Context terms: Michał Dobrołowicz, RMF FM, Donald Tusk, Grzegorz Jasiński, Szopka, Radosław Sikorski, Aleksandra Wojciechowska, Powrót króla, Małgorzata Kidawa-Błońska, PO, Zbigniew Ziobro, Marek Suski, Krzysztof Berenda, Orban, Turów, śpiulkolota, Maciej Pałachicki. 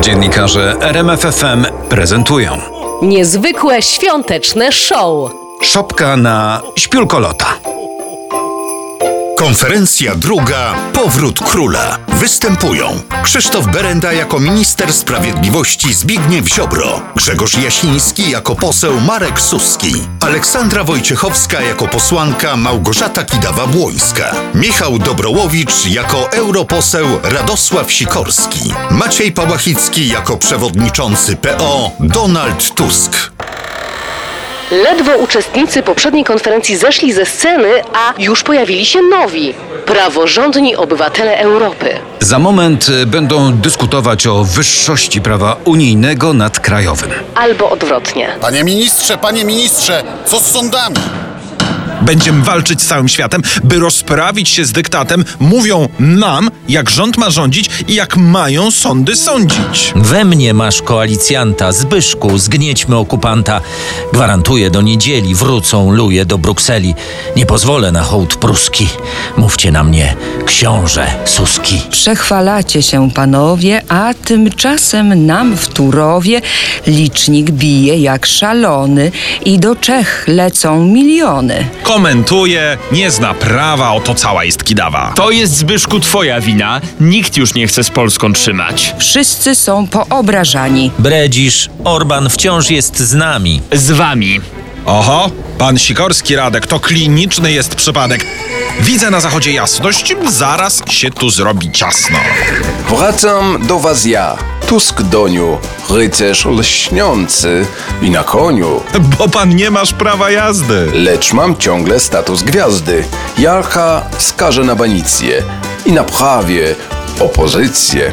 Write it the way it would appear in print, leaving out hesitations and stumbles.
Dziennikarze RMF FM prezentują niezwykłe świąteczne show. Szopka na śpiulkolota. Konferencja druga. Powrót króla. Występują Krzysztof Berenda jako minister sprawiedliwości Zbigniew Ziobro, Grzegorz Jasiński jako poseł Marek Suski, Aleksandra Wojciechowska jako posłanka Małgorzata Kidawa-Błońska, Michał Dobrołowicz jako europoseł Radosław Sikorski, Maciej Pałachicki jako przewodniczący PO Donald Tusk. Ledwo uczestnicy poprzedniej konferencji zeszli ze sceny, a już pojawili się nowi, praworządni obywatele Europy. Za moment będą dyskutować o wyższości prawa unijnego nad krajowym. Albo odwrotnie. Panie ministrze, co z sądami? Będziemy walczyć z całym światem, by rozprawić się z dyktatem. Mówią nam, jak rząd ma rządzić i jak mają sądy sądzić. We mnie masz koalicjanta, Zbyszku, zgniećmy okupanta. Gwarantuję, do niedzieli wrócą luje do Brukseli. Nie pozwolę na hołd pruski. Mówcie na mnie, książę Suski. Przechwalacie się, panowie, a tymczasem nam w Turowie licznik bije jak szalony i do Czech lecą miliony. Komentuje, nie zna prawa, oto cała jest Kidawa. To jest, Zbyszku, twoja wina. Nikt już nie chce z Polską trzymać. Wszyscy są poobrażani. Bredzisz, Orban wciąż jest z nami. Z wami. Oho, pan Sikorski, Radek, to kliniczny jest przypadek. Widzę na zachodzie jasność, zaraz się tu zrobi ciasno. Wracam do was ja, Tusk Doniu, rycerz lśniący i na koniu. Bo pan nie masz prawa jazdy. Lecz mam ciągle status gwiazdy. Jarcha skaże na banicję i na prawie opozycję.